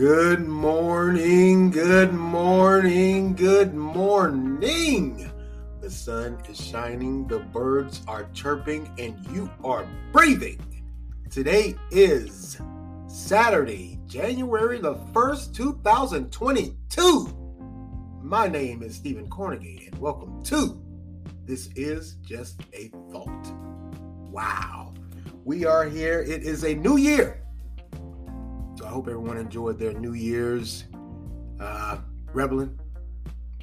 Good morning, good morning, good morning. The sun is shining, the birds are chirping, and you are breathing. Today is Saturday, January the 1st, 2022. My name is Stephen Kornegay, and welcome to This is Just a Thought. Wow. We are here. It is a new year. So I hope everyone enjoyed their New Year's rebel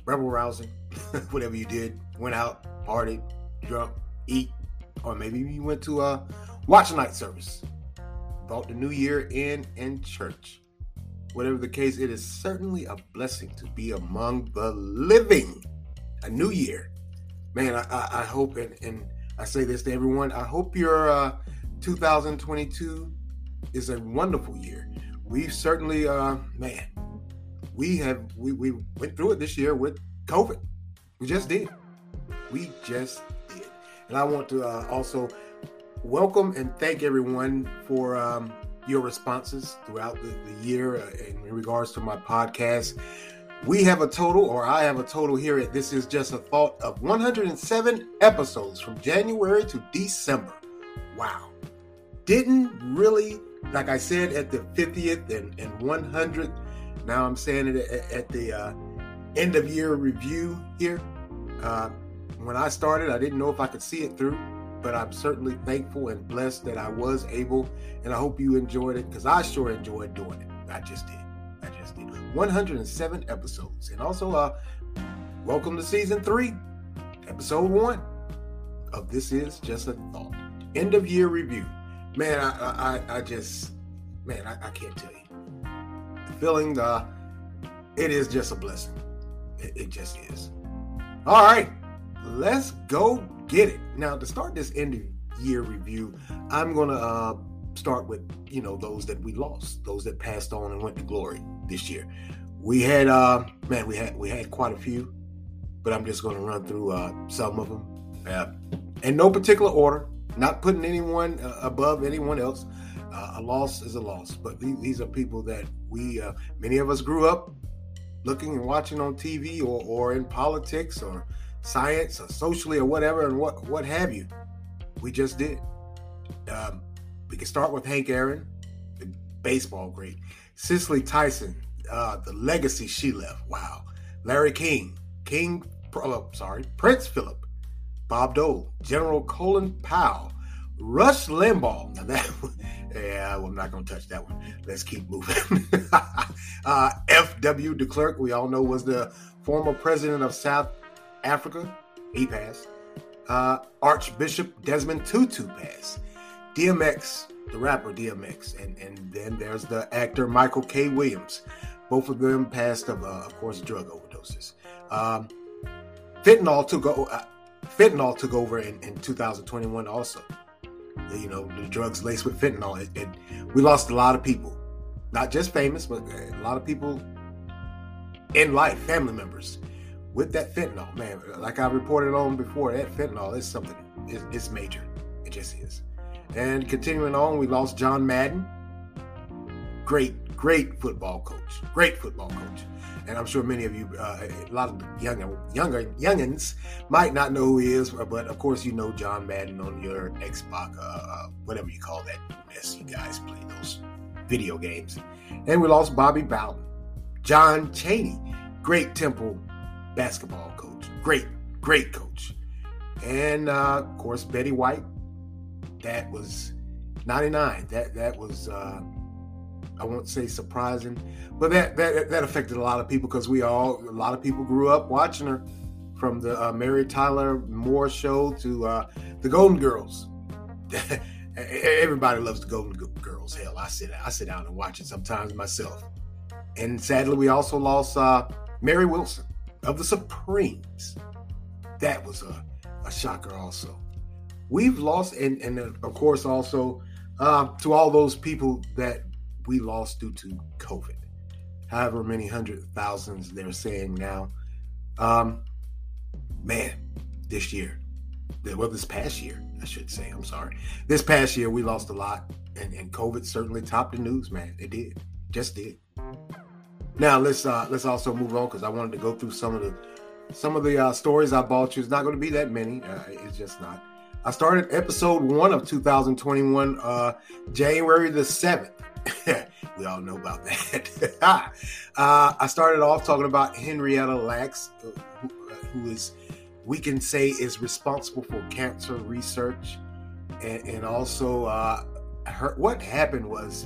rousing, whatever you did. Went out, partied, drunk, eat, or maybe you went to a watch night service. Brought the new year in church. Whatever the case, it is certainly a blessing to be among the living. A new year. Man, I hope, and I say this to everyone, I hope your 2022 is a wonderful year. We've certainly, we went through it this year with COVID. We just did. And I want to also welcome and thank everyone for your responses throughout the year in regards to my podcast. I have a total here at This Is Just a Thought of 107 episodes from January to December. Wow. Didn't really, like I said at the 50th and 100th, now I'm saying it at the end of year review here. When I started, I didn't know if I could see it through, but I'm certainly thankful and blessed that I was able, and I hope you enjoyed it, because I sure enjoyed doing it. I just did. 107 episodes. And also, welcome to season 3, episode 1 of This Is Just a Thought. End of year review. Man, I can't tell you. The feeling, it is just a blessing. It just is. All right, let's go get it. Now, to start this end of year review, I'm going to start with, those that we lost, those that passed on and went to glory this year. We had, we had quite a few, but I'm just going to run through some of them in no particular order, not putting anyone above anyone else. A loss is a loss, but these are people that we, many of us grew up looking and watching on TV or in politics or science or socially or whatever, and what have you. We just did. We can start with Hank Aaron, the baseball great. Cicely Tyson, the legacy she left. Wow. Larry King, Prince Philip, Bob Dole, General Colin Powell, Rush Limbaugh. Now I'm not going to touch that one. Let's keep moving. F.W. DeKlerk, we all know, was the former president of South Africa. He passed. Archbishop Desmond Tutu passed. DMX, the rapper DMX, and then there's the actor Michael K. Williams. Both of them passed of course, drug overdoses. Fentanyl took over in 2021 also. The drugs laced with fentanyl. We lost a lot of people. Not just famous, but a lot of people in life, family members, with that fentanyl. Man, like I reported on before, that fentanyl is something. It's major. It just is. And continuing on, we lost John Madden, great football coach. And I'm sure many of you, a lot of youngins might not know who he is, but of course you know John Madden on your Xbox, whatever you call that mess you guys play, those video games. And we lost Bobby Bowden, John Chaney, great Temple basketball coach, great coach. And of course Betty White. That was 99. That was, I won't say surprising, but that affected a lot of people because a lot of people grew up watching her, from the Mary Tyler Moore show to the Golden Girls. Everybody loves the Golden Girls. Hell, I sit down and watch it sometimes myself. And sadly, we also lost Mary Wilson of the Supremes. That was a shocker also. We've lost, and of course also to all those people that we lost due to COVID. However many hundred thousands they're saying now. This year, this past year, I should say, I'm sorry. This past year, we lost a lot, and COVID certainly topped the news, man. It did. Just did. Now let's also move on, because I wanted to go through some of the stories I bought you. It's not going to be that many. It's just not. I started episode 1 of 2021, January the 7th. We all know about that. I started off talking about Henrietta Lacks, who is, we can say, is responsible for cancer research. And also, her, what happened was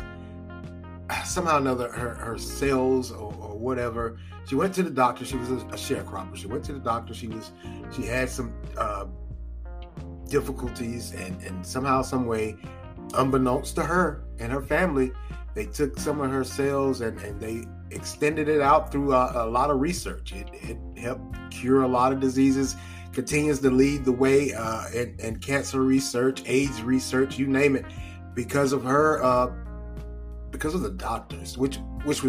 somehow or another, her cells or whatever, she went to the doctor. She was a sharecropper. She went to the doctor. She had some difficulties, and somehow, some way, unbeknownst to her and her family, they took some of her cells and they extended it out through a lot of research. It helped cure a lot of diseases, continues to lead the way in cancer research, AIDS research, you name it, because of her, because of the doctors, which was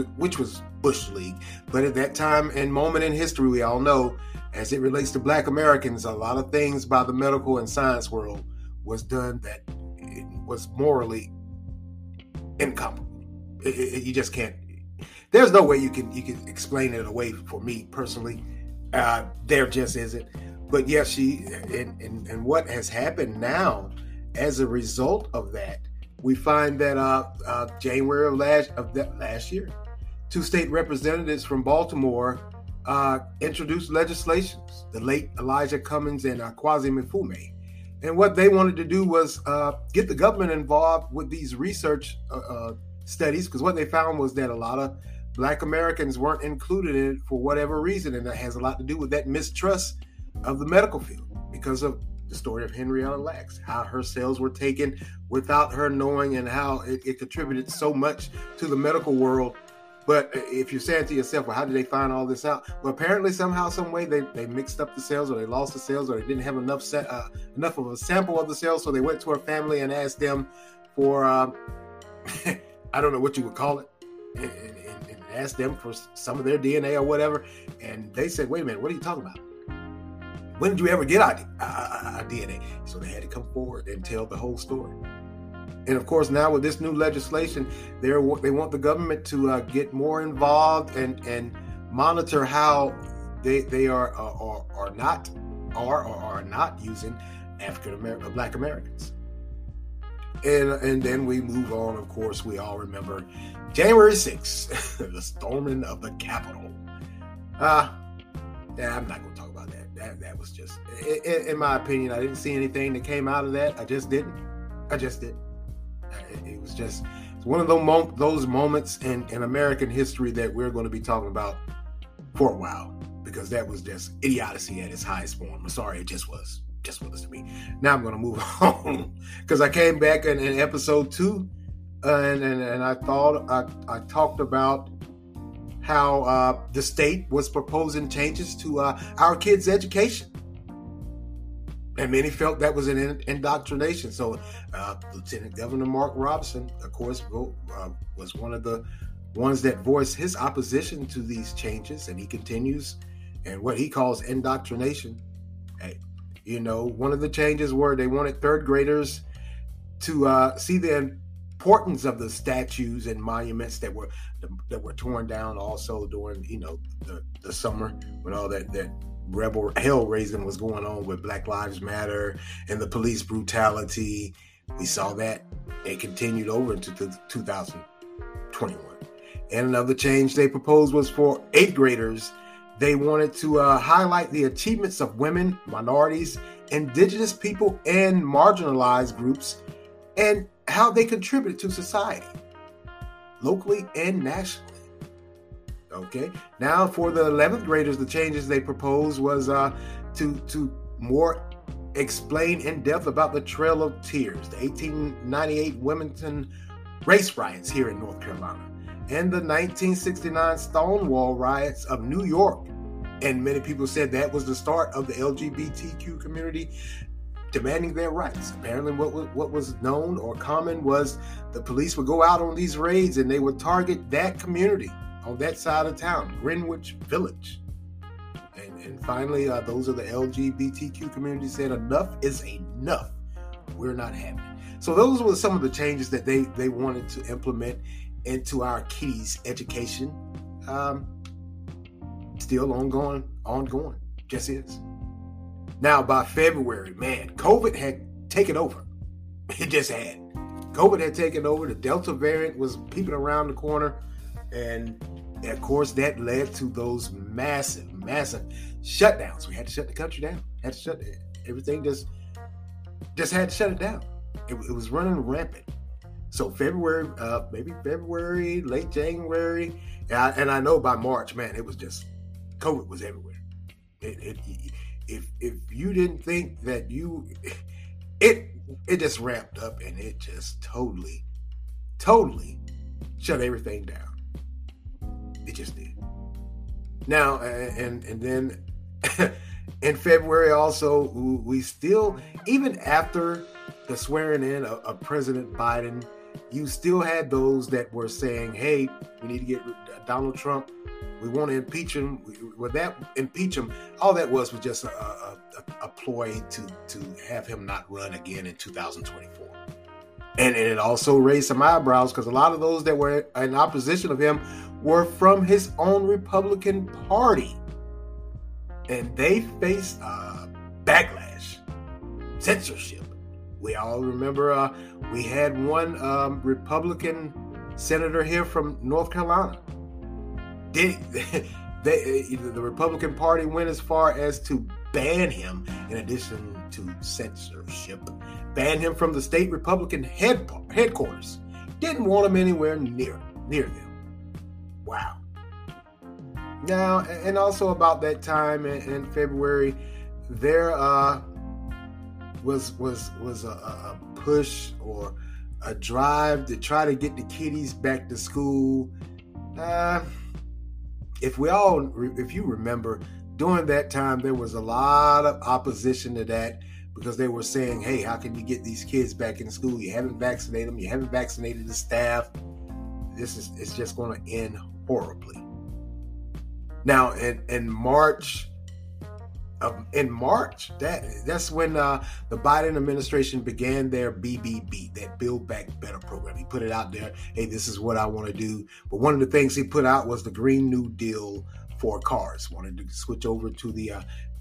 Bush League. But at that time and moment in history, we all know, as it relates to Black Americans, a lot of things by the medical and science world was done that it was morally incomparable. You just can't. There's no way you can explain it away for me personally. There just isn't. But yes, she and what has happened now as a result of that, we find that January of last year, two state representatives from Baltimore introduced legislations, the late Elijah Cummings and Akwasi Mfume. And what they wanted to do was get the government involved with these research studies, because what they found was that a lot of Black Americans weren't included in it for whatever reason. And that has a lot to do with that mistrust of the medical field because of the story of Henrietta Lacks, how her cells were taken without her knowing, and how it contributed so much to the medical world. But if you're saying to yourself, well, how did they find all this out? Well, apparently somehow, some way, they mixed up the cells, or they lost the cells, or they didn't have enough of a sample of the cells. So they went to her family and asked them for, I don't know what you would call it, and asked them for some of their DNA or whatever. And they said, wait a minute, what are you talking about? When did you ever get our DNA? So they had to come forward and tell the whole story. And of course, now with this new legislation, they want the government to get more involved and monitor how they are not using African American or Black Americans. And then we move on. Of course, we all remember January 6th, the storming of the Capitol. I'm not going to talk about that. That was just, in my opinion, I didn't see anything that came out of that. I just didn't. It was just one of those moments in American history that we're going to be talking about for a while, because that was just idiocy at its highest form. I'm sorry, it just was. Just what this to me. Now I'm going to move on, because I came back in episode 2, and I thought I talked about how the state was proposing changes to our kids' education. And many felt that was an indoctrination. So Lieutenant Governor Mark Robinson, of course, was one of the ones that voiced his opposition to these changes. And he continues in what he calls indoctrination. Hey, you know, one of the changes were they wanted third graders to see the importance of the statues and monuments that were torn down also during, you know, the summer, when all that rebel hell raising was going on with Black Lives Matter and the police brutality. We saw that it continued over into 2021. And another change they proposed was for 8th graders. They wanted to highlight the achievements of women, minorities, indigenous people, and marginalized groups, and how they contributed to society, locally and nationally. Okay. Now for the 11th graders, the changes they proposed was to more explain in depth about the Trail of Tears, the 1898 Wilmington race riots here in North Carolina, and the 1969 Stonewall riots of New York. And many people said that was the start of the LGBTQ community demanding their rights. Apparently what was known or common was the police would go out on these raids and they would target that community on that side of town, Greenwich Village. And finally, those of the LGBTQ community said, enough is enough. We're not happy. So those were some of the changes that they wanted to implement. into our kids' education, still ongoing, just is. Now, by February, man, COVID had taken over. It just had. COVID had taken over. The Delta variant was peeping around the corner. And, of course, that led to those massive, massive shutdowns. We had to shut the country down. Had to shut everything. Just had to shut it down. It was running rampant. So February, late January, and I know by March, man, it was just, COVID was everywhere. If you didn't think that it just ramped up and it just totally shut everything down. It just did. Now, and then in February also, we still, even after the swearing in of President Biden, you still had those that were saying, hey, we need to get Donald Trump. We want to impeach him. Impeach him. All that was just a ploy to have him not run again in 2024. And it also raised some eyebrows because a lot of those that were in opposition of him were from his own Republican Party. And they faced backlash, censorship. We all remember we had one Republican senator here from North Carolina. The Republican Party went as far as to ban him, in addition to censorship, ban him from the state Republican headquarters. Didn't want him anywhere near them. Wow. Now, and also about that time in February, there was a push or a drive to try to get the kiddies back to school. If you remember, during that time, there was a lot of opposition to that because they were saying, hey, how can you get these kids back in school? You haven't vaccinated them. You haven't vaccinated the staff. It's just going to end horribly. Now, in March, that's when the Biden administration began their BBB, that Build Back Better program. He put it out there. Hey, this is what I want to do. But one of the things he put out was the Green New Deal for cars. Wanted to switch over to the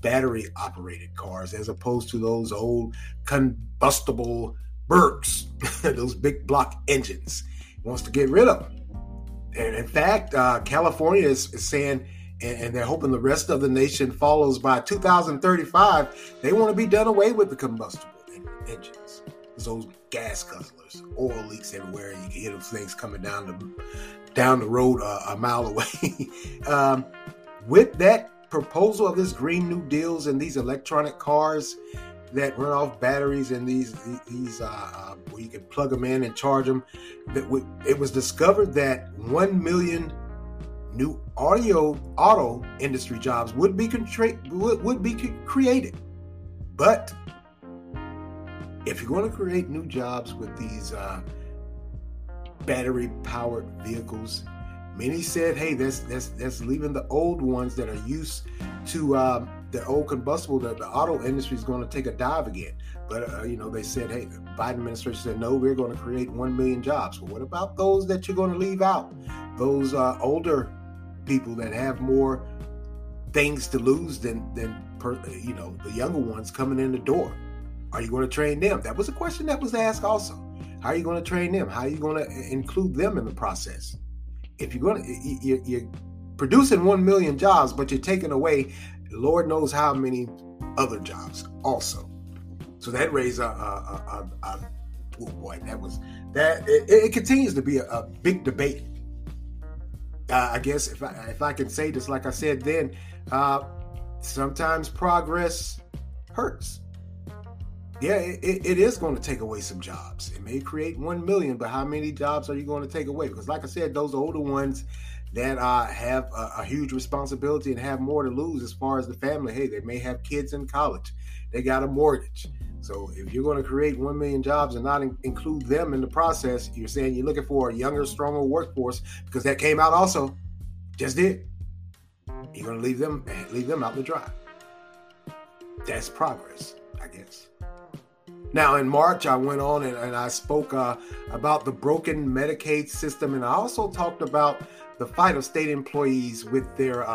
battery-operated cars as opposed to those old combustible Burks, those big block engines. He wants to get rid of them. And in fact, California is saying, and they're hoping the rest of the nation follows by 2035, they want to be done away with the combustible engines. There's those gas guzzlers, oil leaks everywhere. You can hear those things coming down the road a mile away. With that proposal of this Green New Deals and these electronic cars that run off batteries and these where you can plug them in and charge them, it was discovered that 1 million new auto industry jobs would be created. But if you're going to create new jobs with these battery-powered vehicles, many said, "Hey, that's leaving the old ones that are used to the old combustible. The auto industry is going to take a dive again." But they said, "Hey, the Biden administration said no. We're going to create 1 million jobs." Well, what about those that you're going to leave out? Those older people that have more things to lose than the younger ones coming in the door. Are you going to train them? That was a question that was asked also. How are you going to train them? How are you going to include them in the process? If you're producing 1 million jobs, but you're taking away Lord knows how many other jobs also. So that raised it continues to be a big debate. I guess if I can say this, like I said then, sometimes progress hurts. Yeah, it is going to take away some jobs. It may create 1 million, but how many jobs are you going to take away? Because like I said, those older ones that have a huge responsibility and have more to lose as far as the family. Hey, they may have kids in college. They got a mortgage. So if you're going to create 1 million jobs and not include them in the process, you're saying you're looking for a younger, stronger workforce, because that came out also, just did. You're going to leave them out to dry. That's progress, I guess. Now, in March, I went on and I spoke about the broken Medicaid system, and I also talked about the fight of state employees with their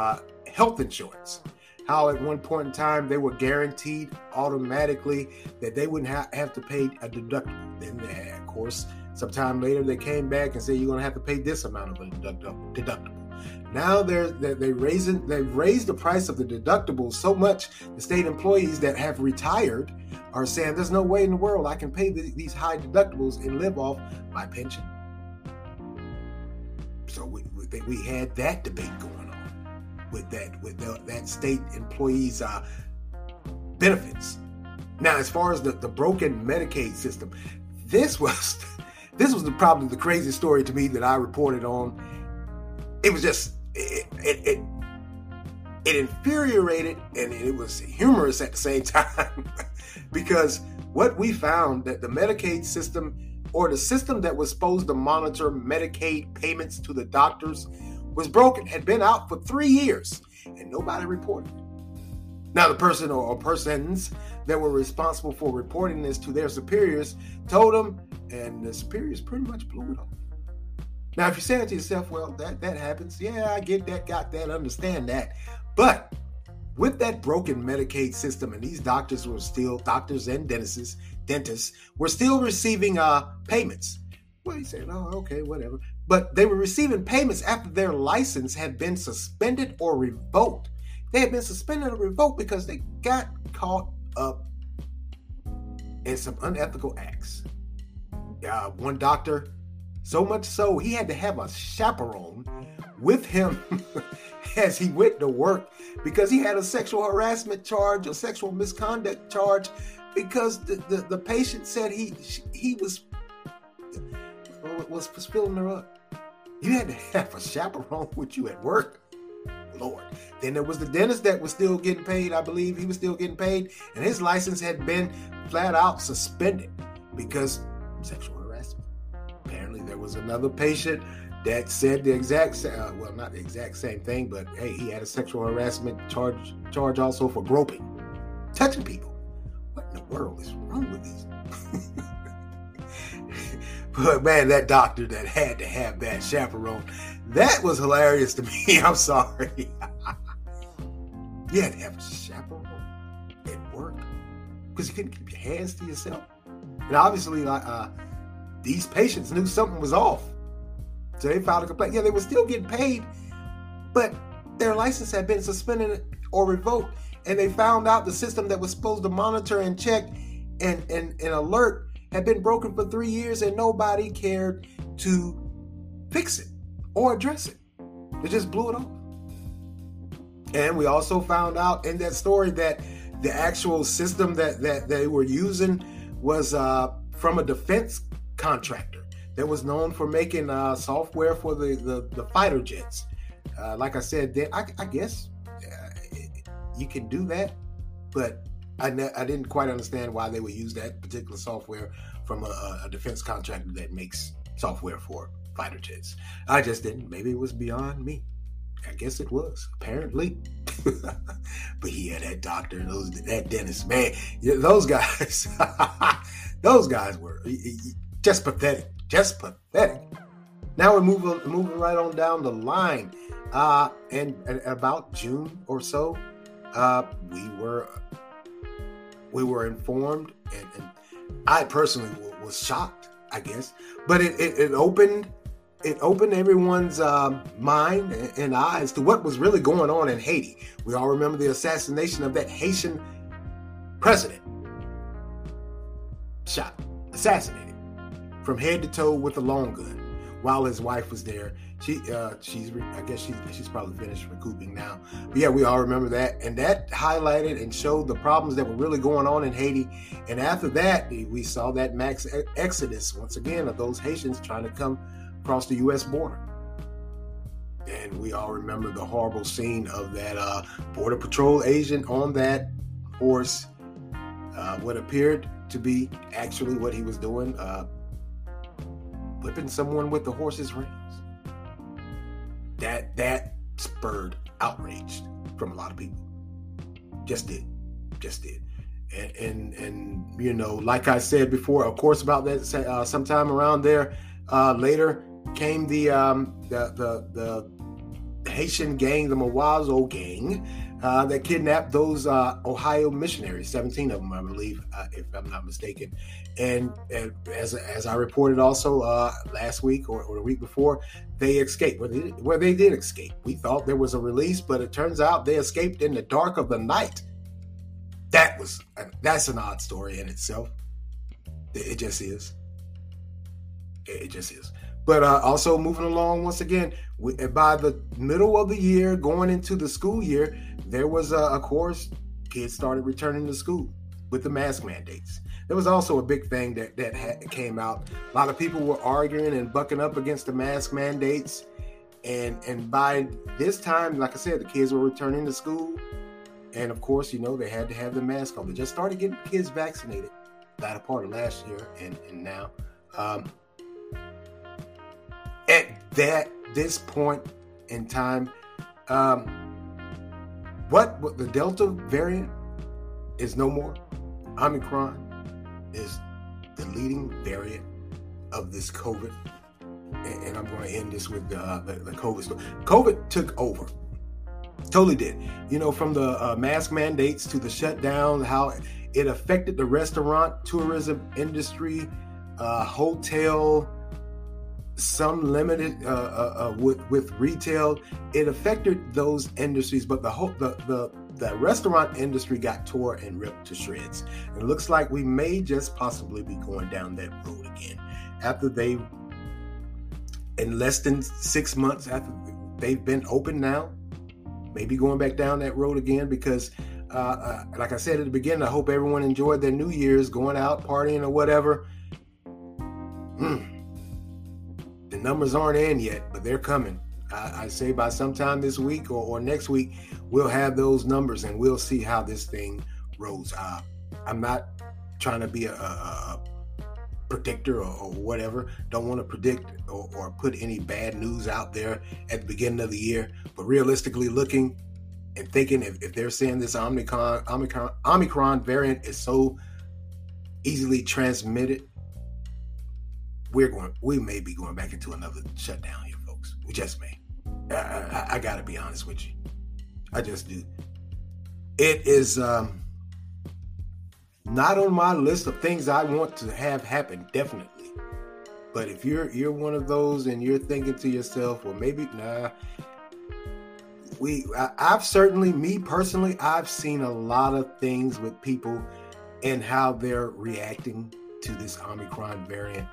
health insurance, how at one point in time they were guaranteed automatically that they wouldn't have to pay a deductible. Then, of course, sometime later they came back and said, you're going to have to pay this amount of a deductible. Now they've raised the price of the deductible so much, the state employees that have retired are saying, there's no way in the world I can pay these high deductibles and live off my pension. So we had that debate going on with that state employees' benefits. Now, as far as the broken Medicaid system, this was probably the craziest story to me that I reported on. It was just, it infuriated, and it was humorous at the same time, because what we found that the Medicaid system, or the system that was supposed to monitor Medicaid payments to the doctors, was broken, had been out for 3 years, and nobody reported it. Now, the person or persons that were responsible for reporting this to their superiors told them, and the superiors pretty much blew it off. Now, if you say it to yourself, well, that happens. Yeah, I get that, got that, understand that. But with that broken Medicaid system, and these doctors and dentists were still receiving payments. Well, you said, oh, okay, whatever. But they were receiving payments after their license had been suspended or revoked. They had been suspended or revoked because they got caught up in some unethical acts. One doctor, so much so, he had to have a chaperone with him as he went to work, because he had a sexual harassment charge, a sexual misconduct charge, because the patient said he was spilling her up. You had to have a chaperone with you at work. Lord. Then there was the dentist that was still getting paid. I believe he was still getting paid, and his license had been flat out suspended because sexual harassment. Apparently, there was another patient that said the exact same, well, not the exact same thing, but hey, he had a sexual harassment charge also for groping, touching people. What in the world is wrong with these? But man, that doctor that had to have that chaperone, that was hilarious to me. I'm sorry. You had to have a chaperone at work because you couldn't keep your hands to yourself. And obviously, these patients knew something was off. So they filed a complaint. Yeah, they were still getting paid, but their license had been suspended or revoked. And they found out the system that was supposed to monitor and check and alert had been broken for 3 years, and nobody cared to fix it or address it. They just blew it off. And we also found out in that story that the actual system that they were using was from a defense contractor that was known for making software for the fighter jets. Like I said, I guess you can do that, but I didn't quite understand why they would use that particular software from a defense contractor that makes software for fighter jets. I just didn't. Maybe it was beyond me. I guess it was, apparently. But yeah, that doctor, that dentist, man, those guys, those guys were just pathetic. Just pathetic. Now we're moving right on down the line. And about June or so, we were informed, and I personally was shocked, I guess. But it opened everyone's mind and eyes to what was really going on in Haiti. We all remember the assassination of that Haitian president. Shot, assassinated from head to toe with a long gun. While his wife was there, she's probably finished recouping now. But yeah, we all remember that, and that highlighted and showed the problems that were really going on in Haiti. And after that, we saw that mass exodus once again of those Haitians trying to come across the U.S. border. And we all remember the horrible scene of that Border Patrol agent on that horse. What appeared to be actually what he was doing. Whipping someone with the horse's reins. That spurred outrage from a lot of people. Just did. And You know, like I said before, of course, about that sometime around there later came the Haitian gang, the Mawazo gang, that kidnapped those Ohio missionaries, 17 of them, I believe, if I'm not mistaken. And as I reported also last week or the week before, they escaped. Well, they did escape. We thought there was a release, but it turns out they escaped in the dark of the night. That's an odd story in itself. It just is. It just is. But also moving along, once again, by the middle of the year, going into the school year, there was, of course, kids started returning to school with the mask mandates. There was also a big thing that came out. A lot of people were arguing and bucking up against the mask mandates. And by this time, like I said, the kids were returning to school. And of course, you know, they had to have the mask on. They just started getting kids vaccinated. Latter part of last year and now. At this point in time, what the Delta variant is no more. Omicron is the leading variant of this COVID. And I'm going to end this with the COVID story. COVID took over. Totally did. You know, from the mask mandates to the shutdown, how it affected the restaurant, tourism industry, hotel, some limited with retail. It affected those industries, but the restaurant industry got tore and ripped to shreds. And it looks like we may just possibly be going down that road again after they, in less than 6 months after they've been open now. Maybe going back down that road again because, like I said at the beginning, I hope everyone enjoyed their New Year's, going out, partying or whatever. The numbers aren't in yet, but they're coming. I say by sometime this week or next week, we'll have those numbers and we'll see how this thing rolls. I'm not trying to be a predictor or whatever. Don't want to predict or put any bad news out there at the beginning of the year, but realistically looking and thinking if they're saying this Omicron variant is so easily transmitted, we may be going back into another shutdown here, folks. We just may. I gotta be honest with you. I just do. It is not on my list of things I want to have happen, definitely. But if you're one of those and you're thinking to yourself, well, maybe I've seen a lot of things with people and how they're reacting to this Omicron variant.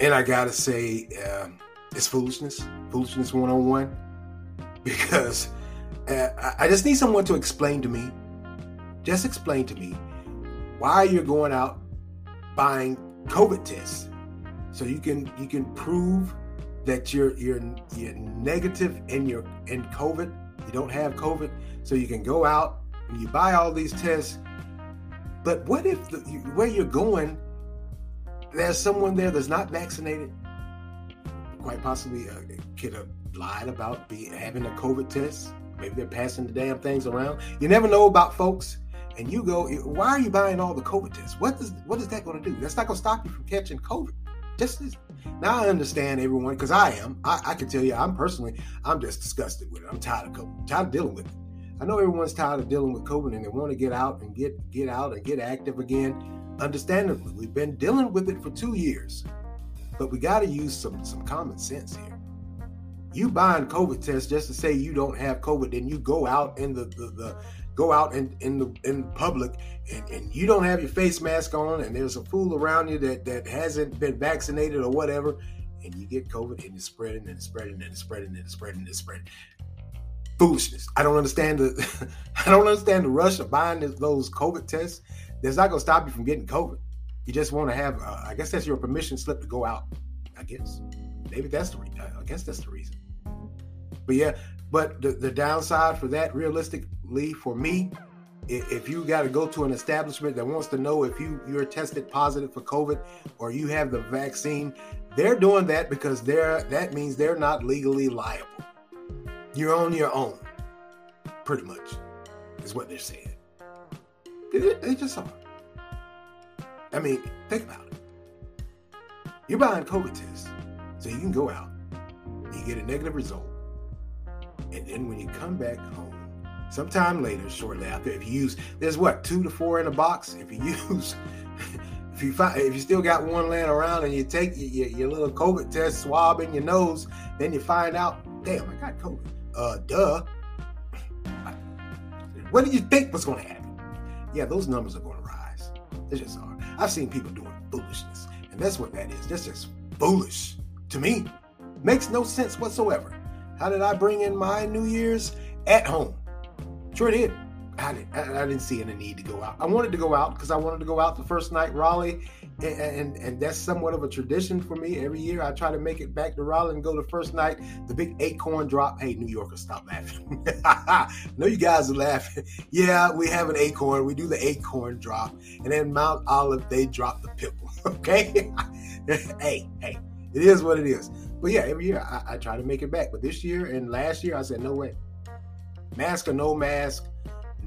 And I gotta say, it's foolishness 101, because I just need someone to explain to me. Just explain to me why you're going out buying COVID tests so you can prove that you're negative and you're in COVID. You don't have COVID, so you can go out and you buy all these tests. But what if where you're going, there's someone there that's not vaccinated? Quite possibly a kid lied about having a COVID test. Maybe they're passing the damn things around. You never know about folks. And you go, why are you buying all the COVID tests? What is that going to do? That's not going to stop you from catching COVID. Just now, I understand everyone, because I am. I can tell you, I'm just disgusted with it. I'm tired of COVID. Tired of dealing with it. I know everyone's tired of dealing with COVID, and they want to get out and get out and get active again. Understandably, we've been dealing with it for 2 years, but we got to use some common sense here. You buying COVID tests just to say you don't have COVID, then you go out in the public and you don't have your face mask on and there's a fool around you that hasn't been vaccinated or whatever, and you get COVID and it's spreading and spreading and spreading and spreading and spreading. Foolishness. I don't understand the rush of buying those COVID tests. That's not going to stop you from getting COVID. You just want to have I guess that's your permission slip to go out. I guess maybe that's the reason. I guess that's the reason. But yeah. But the downside for that, realistically, for me, if you got to go to an establishment that wants to know if you're tested positive for COVID or you have the vaccine, they're doing that because that means they're not legally liable. You're on your own, pretty much, is what they're saying. They just are. I mean, think about it. You're buying COVID tests so you can go out, you get a negative result, and then when you come back home, sometime later, shortly after, if you use, there's what, 2 to 4 in a box? If you use, if you still got one laying around and you take your little COVID test swab in your nose, then you find out, damn, I got COVID. Duh. What do you think was going to happen? Yeah, those numbers are going to rise. They just are. I've seen people doing foolishness, and that's what that is. That's just foolish to me. Makes no sense whatsoever. How did I bring in my New Year's at home? Sure did. I didn't see any need to go out. I wanted to go out because I wanted to go out the first night, Raleigh, and that's somewhat of a tradition for me. Every year I try to make it back to Raleigh and go the first night, the big acorn drop. Hey, New Yorkers, stop laughing. I know you guys are laughing. Yeah, we have an acorn. We do the acorn drop. And then Mount Olive, they drop the pickle, okay? hey, it is what it is. But yeah, every year I try to make it back. But this year and last year, I said, no way. Mask or no mask,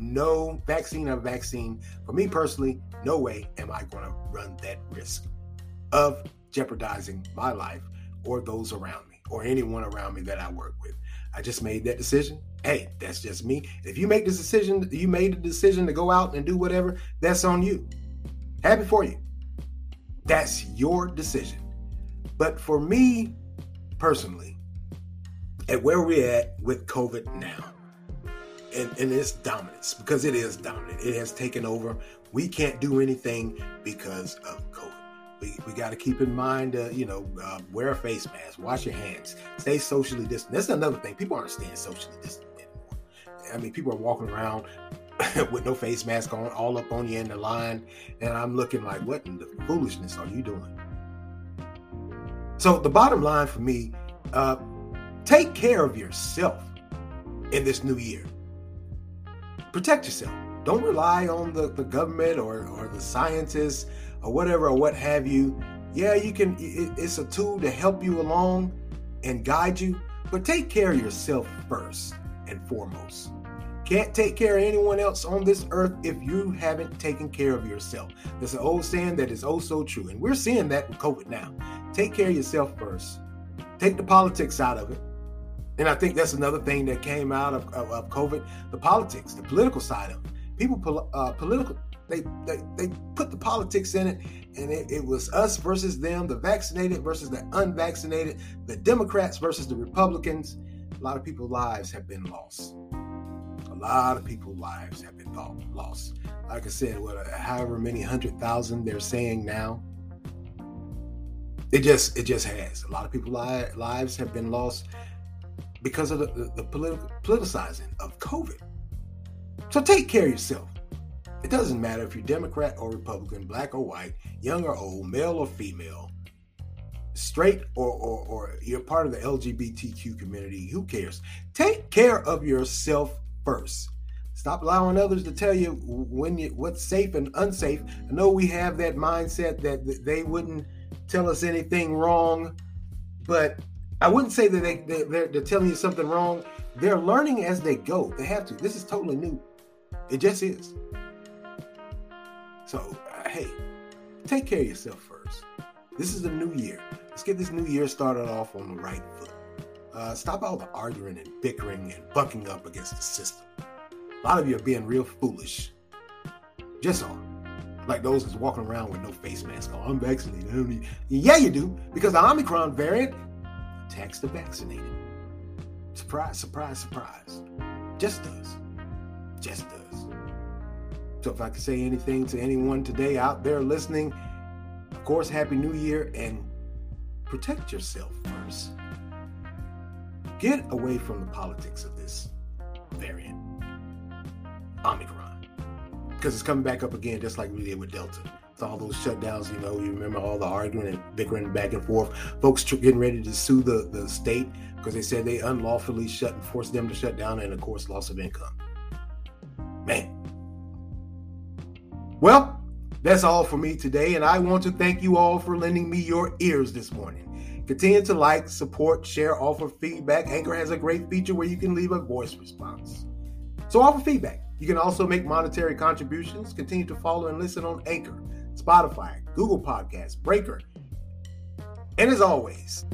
no vaccine or vaccine. For me personally, no way am I going to run that risk of jeopardizing my life or those around me or anyone around me that I work with. I just made that decision. Hey, that's just me. If you make this decision, you made the decision to go out and do whatever, that's on you. Happy for you. That's your decision. But for me personally, at where we're at with COVID now, and its dominance, because it is dominant. It has taken over. We can't do anything because of COVID. We got to keep in mind, wear a face mask, wash your hands, stay socially distant. That's another thing. People aren't staying socially distant anymore. I mean, people are walking around with no face mask on, all up on you in the line. And I'm looking like, what in the foolishness are you doing? So the bottom line for me, take care of yourself in this new year. Protect yourself. Don't rely on the government or the scientists or whatever or what have you. Yeah, you can. It's a tool to help you along and guide you, but take care of yourself first and foremost. Can't take care of anyone else on this earth if you haven't taken care of yourself. There's an old saying that is oh so true, and we're seeing that with COVID now. Take care of yourself first. Take the politics out of it. And I think that's another thing that came out of COVID, the politics, the political side of it. People they put the politics in it, and it was us versus them, the vaccinated versus the unvaccinated, the Democrats versus the Republicans. A lot of people's lives have been lost. A lot of people's lives have been lost. Like I said, however many 100,000 they're saying now, it just has. A lot of people's lives have been lost because of the politicizing of COVID. So take care of yourself. It doesn't matter if you're Democrat or Republican, black or white, young or old, male or female, straight or you're part of the LGBTQ community. Who cares? Take care of yourself first. Stop allowing others to tell you what's safe and unsafe. I know we have that mindset that they wouldn't tell us anything wrong, but I wouldn't say that they're telling you something wrong. They're learning as they go. They have to. This is totally new. It just is. So, hey, take care of yourself first. This is the new year. Let's get this new year started off on the right foot. Stop all the arguing and bickering and bucking up against the system. A lot of you are being real foolish. Just are. Like those that's walking around with no face mask on. I'm vaccinated. Yeah, you do. Because the Omicron variant tax the vaccinated. Surprise, surprise, surprise. Just does. Just does. So if I could say anything to anyone today out there listening, of course, Happy New Year, and protect yourself first. Get away from the politics of this variant, Omicron, because it's coming back up again just like we did with Delta. All those shutdowns, you remember all the arguing and bickering back and forth. Folks getting ready to sue the state because they said they unlawfully forced them to shut down, and of course, loss of income. Man. Well, that's all for me today, and I want to thank you all for lending me your ears this morning. Continue to like, support, share, offer feedback. Anchor has a great feature where you can leave a voice response. So offer feedback. You can also make monetary contributions. Continue to follow and listen on Anchor, Spotify, Google Podcasts, Breaker. And as always...